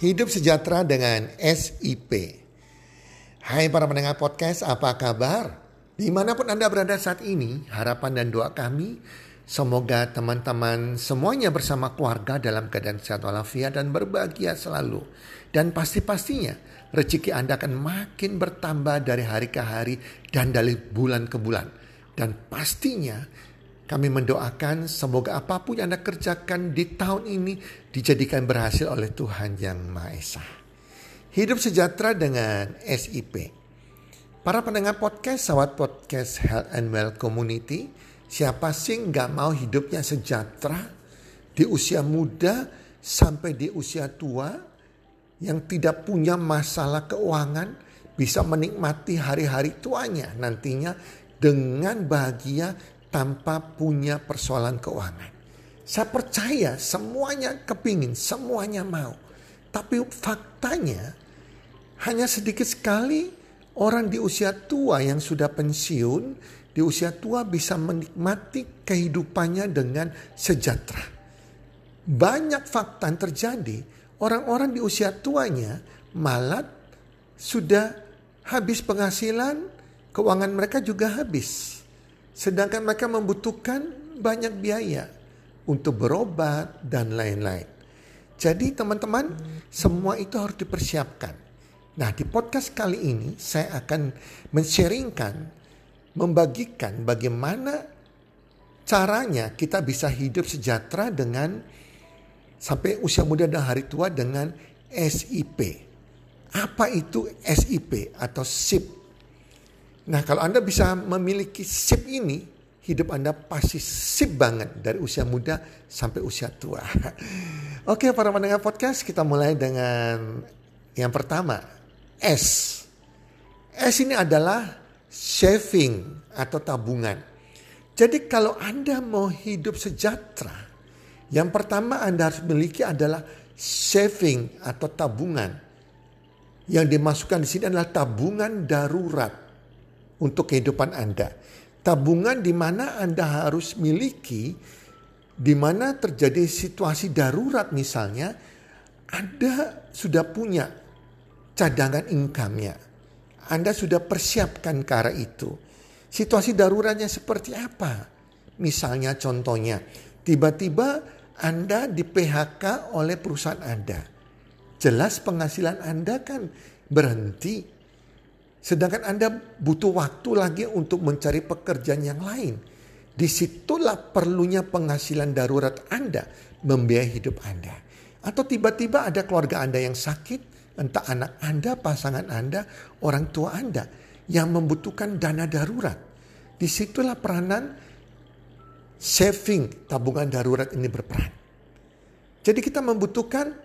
Hidup sejahtera dengan SIP. Hai para pendengar podcast, apa kabar? Dimanapun Anda berada saat ini, harapan dan doa kami, semoga teman-teman semuanya bersama keluarga dalam keadaan sehat walafiat dan berbahagia selalu. Dan pastinya rezeki Anda akan makin bertambah dari hari ke hari dan dari bulan ke bulan. Dan pastinya kami mendoakan semoga apapun yang Anda kerjakan di tahun ini dijadikan berhasil oleh Tuhan Yang Maha Esa. Hidup sejahtera dengan SIP. Para pendengar podcast, sahabat podcast Health and Well Community, siapa sih nggak mau hidupnya sejahtera di usia muda sampai di usia tua, yang tidak punya masalah keuangan bisa menikmati hari-hari tuanya nantinya dengan bahagia tanpa punya persoalan keuangan. Saya percaya semuanya kepingin, semuanya mau. Tapi faktanya hanya sedikit sekali orang di usia tua yang sudah pensiun, di usia tua bisa menikmati kehidupannya dengan sejahtera. Banyak fakta yang terjadi, orang-orang di usia tuanya malah sudah habis penghasilan, keuangan mereka juga habis. Sedangkan mereka membutuhkan banyak biaya untuk berobat dan lain-lain. Jadi teman-teman, semua itu harus dipersiapkan. Nah, di podcast kali ini saya akan men-sharingkan, membagikan bagaimana caranya kita bisa hidup sejahtera dengan sampai usia muda dan hari tua dengan SIP. Apa itu SIP atau SIP? Nah, kalau Anda bisa memiliki SIP ini, hidup Anda pasti sip banget dari usia muda sampai usia tua. Oke, para pendengar podcast, kita mulai dengan yang pertama, S. S ini adalah saving atau tabungan. Jadi kalau Anda mau hidup sejahtera, yang pertama Anda harus miliki adalah saving atau tabungan. Yang dimasukkan di sini adalah tabungan darurat untuk kehidupan Anda. Tabungan di mana Anda harus miliki, di mana terjadi situasi darurat misalnya, Anda sudah punya cadangan income-nya. Anda sudah persiapkan ke arah itu. Situasi daruratnya seperti apa? Misalnya contohnya, tiba-tiba Anda di PHK oleh perusahaan Anda. Jelas penghasilan Anda kan berhenti. Sedangkan Anda butuh waktu lagi untuk mencari pekerjaan yang lain. Disitulah perlunya penghasilan darurat Anda membiayai hidup Anda. Atau tiba-tiba ada keluarga Anda yang sakit, entah anak Anda, pasangan Anda, orang tua Anda, yang membutuhkan dana darurat. Disitulah peranan saving, tabungan darurat ini berperan. Jadi kita membutuhkan,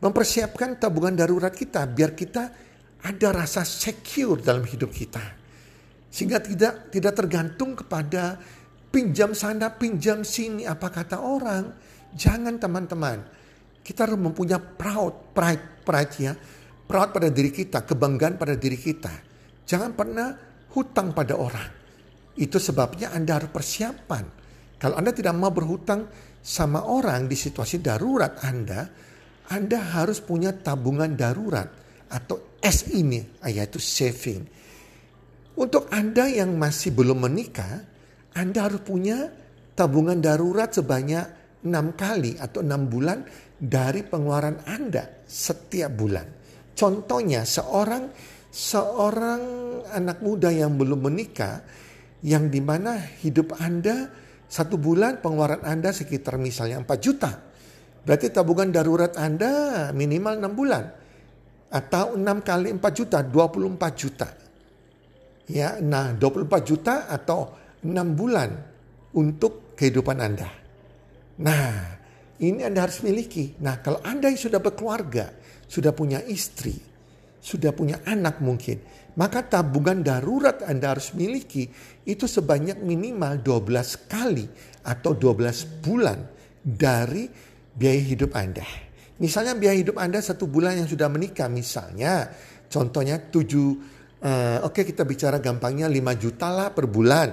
mempersiapkan tabungan darurat kita biar kita ada rasa secure dalam hidup kita. Sehingga tidak tergantung kepada pinjam sana, pinjam sini, apa kata orang. Jangan teman-teman. Kita harus mempunyai pride ya. Proud pada diri kita, kebanggaan pada diri kita. Jangan pernah hutang pada orang. Itu sebabnya Anda harus persiapan. Kalau Anda tidak mau berhutang sama orang di situasi darurat Anda harus punya tabungan darurat atau S ini, yaitu saving. Untuk Anda yang masih belum menikah, Anda harus punya tabungan darurat sebanyak 6 kali atau 6 bulan dari pengeluaran Anda setiap bulan. Contohnya seorang anak muda yang belum menikah, yang dimana hidup Anda satu bulan pengeluaran Anda sekitar misalnya 4 juta. Berarti tabungan darurat Anda minimal 6 bulan. Atau 6 kali 4 juta, 24 juta. Ya, nah 24 juta atau 6 bulan untuk kehidupan Anda. Nah, ini Anda harus miliki. Nah, kalau Anda sudah berkeluarga, sudah punya istri, sudah punya anak mungkin, maka tabungan darurat Anda harus miliki itu sebanyak minimal 12 kali atau 12 bulan dari biaya hidup Anda. Misalnya biaya hidup Anda satu bulan yang sudah menikah misalnya. Contohnya 7, oke kita bicara gampangnya 5 juta lah per bulan.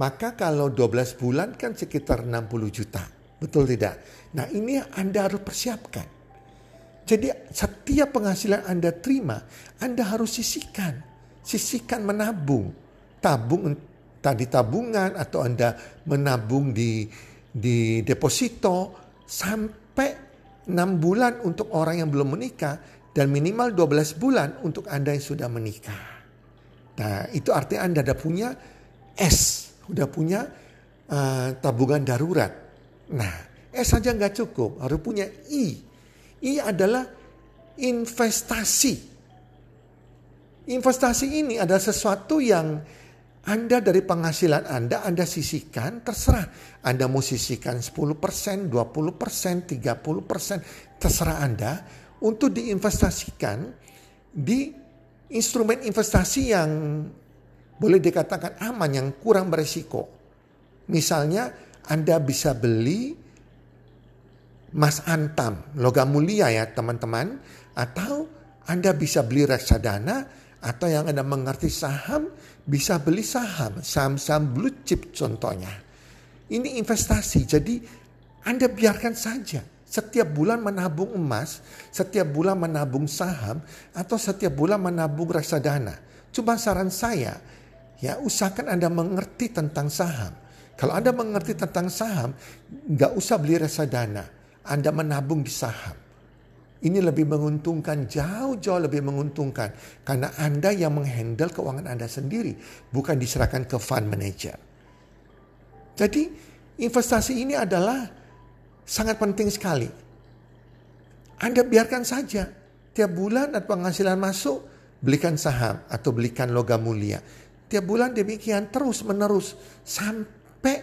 Maka kalau 12 bulan kan sekitar 60 juta. Betul tidak? Nah ini Anda harus persiapkan. Jadi setiap penghasilan Anda terima, Anda harus sisihkan. Sisihkan menabung. Tabung tadi tabungan atau Anda menabung di deposito sampai 6 bulan untuk orang yang belum menikah dan minimal 12 bulan untuk Anda yang sudah menikah. Nah, itu artinya Anda sudah punya tabungan darurat. Nah, S saja nggak cukup, harus punya I. I adalah investasi. Investasi ini adalah sesuatu yang Anda dari penghasilan Anda sisihkan, terserah. Anda mau sisihkan 10%, 20%, 30%, terserah Anda. Untuk diinvestasikan di instrumen investasi yang boleh dikatakan aman, yang kurang beresiko. Misalnya Anda bisa beli Mas Antam, logam mulia ya teman-teman. Atau Anda bisa beli reksadana, atau yang Anda mengerti saham, bisa beli saham blue chip contohnya. Ini investasi, jadi Anda biarkan saja. Setiap bulan menabung emas, setiap bulan menabung saham, atau setiap bulan menabung reksadana. Cuma saran saya, ya usahakan Anda mengerti tentang saham. Kalau Anda mengerti tentang saham, nggak usah beli reksadana. Anda menabung di saham. Ini lebih menguntungkan, jauh-jauh lebih menguntungkan. Karena Anda yang menghandle keuangan Anda sendiri, bukan diserahkan ke fund manager. Jadi investasi ini adalah sangat penting sekali. Anda biarkan saja. Tiap bulan ada penghasilan masuk, belikan saham atau belikan logam mulia. Tiap bulan demikian terus-menerus sampai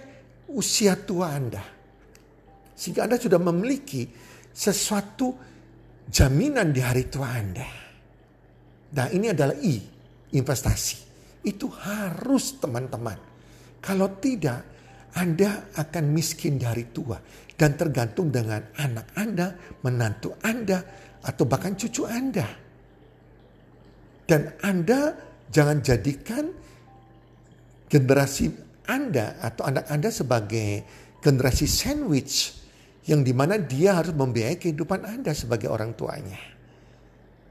usia tua Anda. Sehingga Anda sudah memiliki sesuatu jaminan di hari tua Anda. Nah, ini adalah I, investasi. Itu harus teman-teman. Kalau tidak, Anda akan miskin di hari tua. Dan tergantung dengan anak Anda, menantu Anda, atau bahkan cucu Anda. Dan Anda jangan jadikan generasi Anda atau anak Anda sebagai generasi sandwich, yang dimana dia harus membiayai kehidupan Anda sebagai orang tuanya.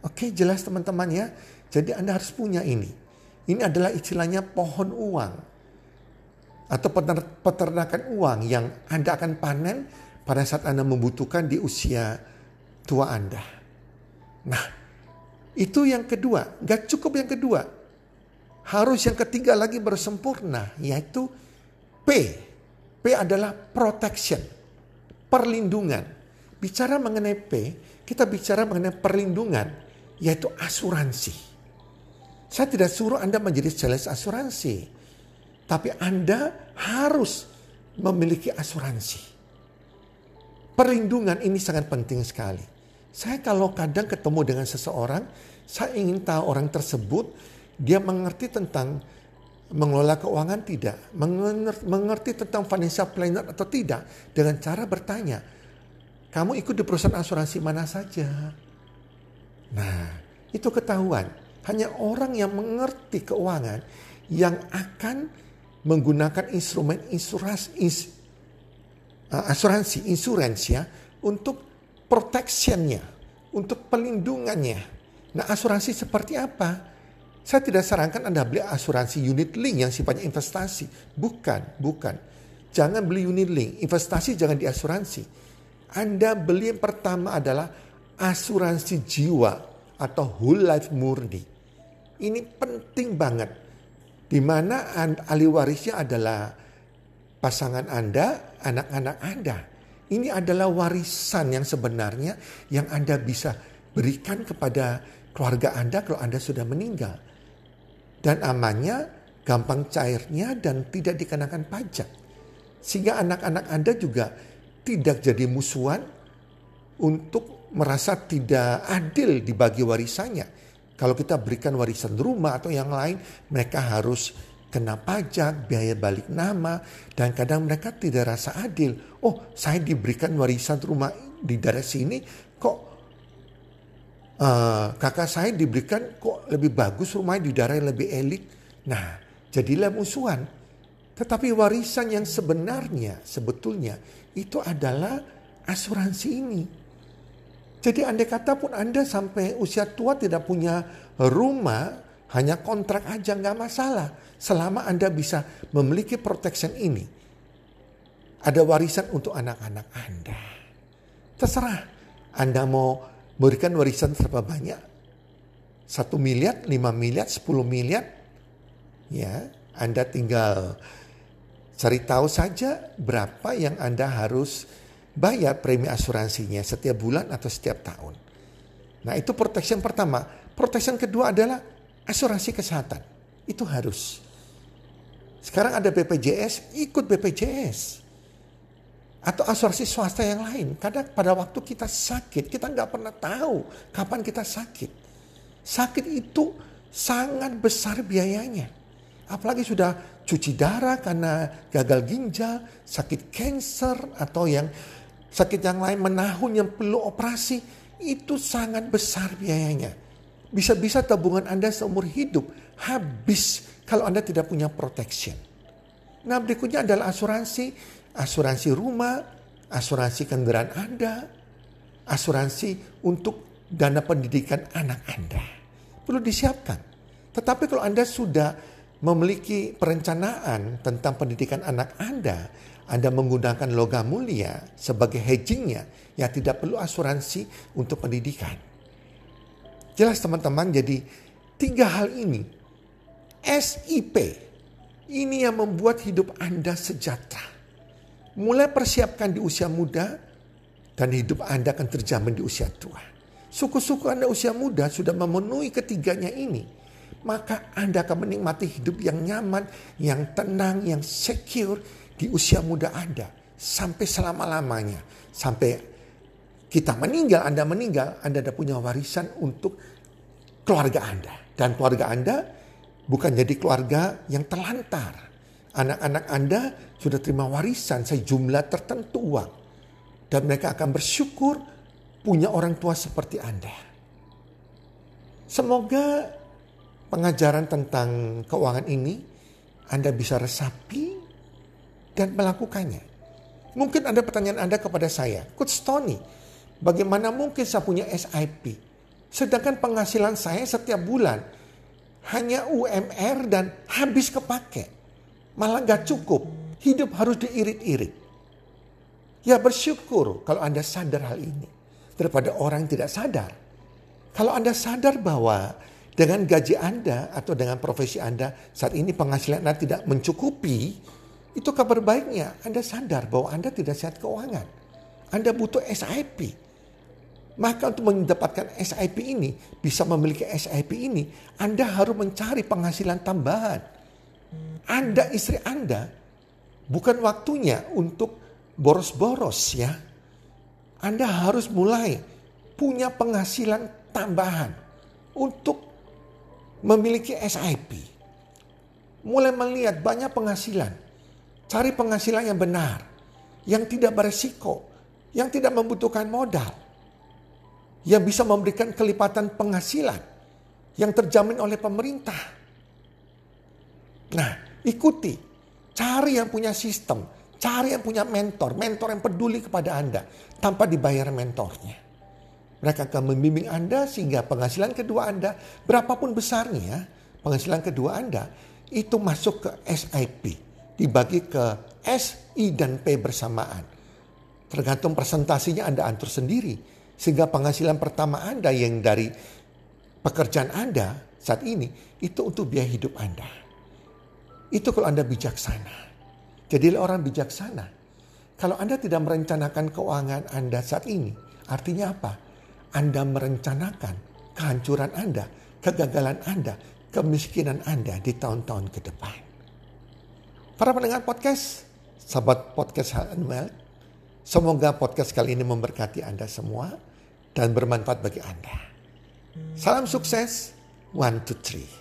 Oke, jelas teman-teman ya. Jadi Anda harus punya ini. Ini adalah istilahnya pohon uang. Atau peternakan uang yang Anda akan panen pada saat Anda membutuhkan di usia tua Anda. Nah, itu yang kedua. Gak cukup yang kedua. Harus yang ketiga lagi bersempurna, yaitu P. P adalah protection. Perlindungan. Bicara mengenai P, kita bicara mengenai perlindungan, yaitu asuransi. Saya tidak suruh Anda menjadi sales asuransi, tapi Anda harus memiliki asuransi. Perlindungan ini sangat penting sekali. Saya kalau kadang ketemu dengan seseorang, saya ingin tahu orang tersebut, dia mengerti tentang mengelola keuangan tidak, mengerti tentang financial planner atau tidak, dengan cara bertanya, kamu ikut di perusahaan asuransi mana saja. Nah, itu ketahuan. Hanya orang yang mengerti keuangan yang akan menggunakan instrumen asuransi ya, untuk protection-nya, untuk pelindungannya. Nah, asuransi seperti apa? Saya tidak sarankan Anda beli asuransi unit link yang sifatnya investasi. Bukan. Jangan beli unit link. Investasi jangan di asuransi. Anda beli yang pertama adalah asuransi jiwa atau whole life murni. Ini penting banget. Di mana ahli warisnya adalah pasangan Anda, anak-anak Anda. Ini adalah warisan yang sebenarnya yang Anda bisa berikan kepada keluarga Anda kalau Anda sudah meninggal. Dan amannya, gampang cairnya, dan tidak dikenakan pajak. Sehingga anak-anak Anda juga tidak jadi musuhan untuk merasa tidak adil dibagi warisannya. Kalau kita berikan warisan rumah atau yang lain, mereka harus kena pajak, biaya balik nama, dan kadang mereka tidak rasa adil. Oh, saya diberikan warisan rumah di daerah sini, kok kakak saya diberikan kok lebih bagus rumahnya di daerah yang lebih elit. Nah, jadilah musuhan. Tetapi warisan yang sebenarnya, sebetulnya, itu adalah asuransi ini. Jadi andai kata pun Anda sampai usia tua tidak punya rumah, hanya kontrak aja nggak masalah. Selama Anda bisa memiliki protection ini, ada warisan untuk anak-anak Anda. Terserah Anda mau berikan warisan serba banyak. 1 miliar, 5 miliar, 10 miliar. Ya, Anda tinggal cari tahu saja berapa yang Anda harus bayar premi asuransinya setiap bulan atau setiap tahun. Nah, itu protection pertama. Protection kedua adalah asuransi kesehatan. Itu harus. Sekarang ada BPJS, ikut BPJS. Atau asuransi swasta yang lain. Kadang pada waktu kita sakit, kita nggak pernah tahu kapan kita sakit. Sakit itu sangat besar biayanya. Apalagi sudah cuci darah karena gagal ginjal, sakit kanker atau yang sakit yang lain menahun yang perlu operasi, itu sangat besar biayanya. Bisa-bisa tabungan Anda seumur hidup habis kalau Anda tidak punya protection. Nah, berikutnya adalah asuransi rumah, asuransi kendaraan Anda, asuransi untuk dana pendidikan anak Anda. Perlu disiapkan. Tetapi kalau Anda sudah memiliki perencanaan tentang pendidikan anak Anda menggunakan logam mulia sebagai hedgingnya, ya tidak perlu asuransi untuk pendidikan. Jelas teman-teman, jadi 3 hal ini. SIP, ini yang membuat hidup Anda sejahtera. Mulai persiapkan di usia muda dan hidup Anda akan terjamin di usia tua. Suku-suku Anda usia muda sudah memenuhi ketiganya ini, maka Anda akan menikmati hidup yang nyaman, yang tenang, yang secure di usia muda Anda. Sampai selama-lamanya. Sampai kita meninggal, Anda ada punya warisan untuk keluarga Anda. Dan keluarga Anda bukan jadi keluarga yang terlantar. Anak-anak Anda sudah terima warisan sejumlah tertentu uang. Dan mereka akan bersyukur punya orang tua seperti Anda. Semoga pengajaran tentang keuangan ini Anda bisa resapi dan melakukannya. Mungkin ada pertanyaan Anda kepada saya, Coach Tony, bagaimana mungkin saya punya SIP? Sedangkan penghasilan saya setiap bulan hanya UMR dan habis kepake. Malah gak cukup, hidup harus diirit-irit. Ya bersyukur kalau Anda sadar hal ini. Daripada orang yang tidak sadar. Kalau Anda sadar bahwa dengan gaji Anda atau dengan profesi Anda saat ini penghasilan Anda tidak mencukupi, itu kabar baiknya Anda sadar bahwa Anda tidak sehat keuangan. Anda butuh SIP. Maka untuk mendapatkan SIP ini, bisa memiliki SIP ini, Anda harus mencari penghasilan tambahan. Anda, istri Anda, bukan waktunya untuk boros-boros ya. Anda harus mulai punya penghasilan tambahan untuk memiliki SIP. Mulai melihat banyak penghasilan. Cari penghasilan yang benar, yang tidak beresiko, yang tidak membutuhkan modal, yang bisa memberikan kelipatan penghasilan, yang terjamin oleh pemerintah. Nah, ikuti, cari yang punya sistem. Cari yang punya mentor yang peduli kepada Anda tanpa dibayar mentornya. Mereka akan membimbing Anda sehingga penghasilan kedua Anda, berapapun besarnya, penghasilan kedua Anda itu masuk ke SIP, dibagi ke S, I, dan P bersamaan. Tergantung presentasinya Anda atur sendiri, sehingga penghasilan pertama Anda yang dari pekerjaan Anda saat ini itu untuk biaya hidup Anda. Itu kalau Anda bijaksana. Jadilah orang bijaksana. Kalau Anda tidak merencanakan keuangan Anda saat ini, artinya apa? Anda merencanakan kehancuran Anda, kegagalan Anda, kemiskinan Anda di tahun-tahun ke depan. Para pendengar podcast, sahabat podcast Health and Well, semoga podcast kali ini memberkati Anda semua dan bermanfaat bagi Anda. Salam sukses, 1, 2, 3.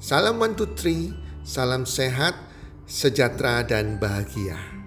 Salam 123, salam sehat, sejahtera dan bahagia.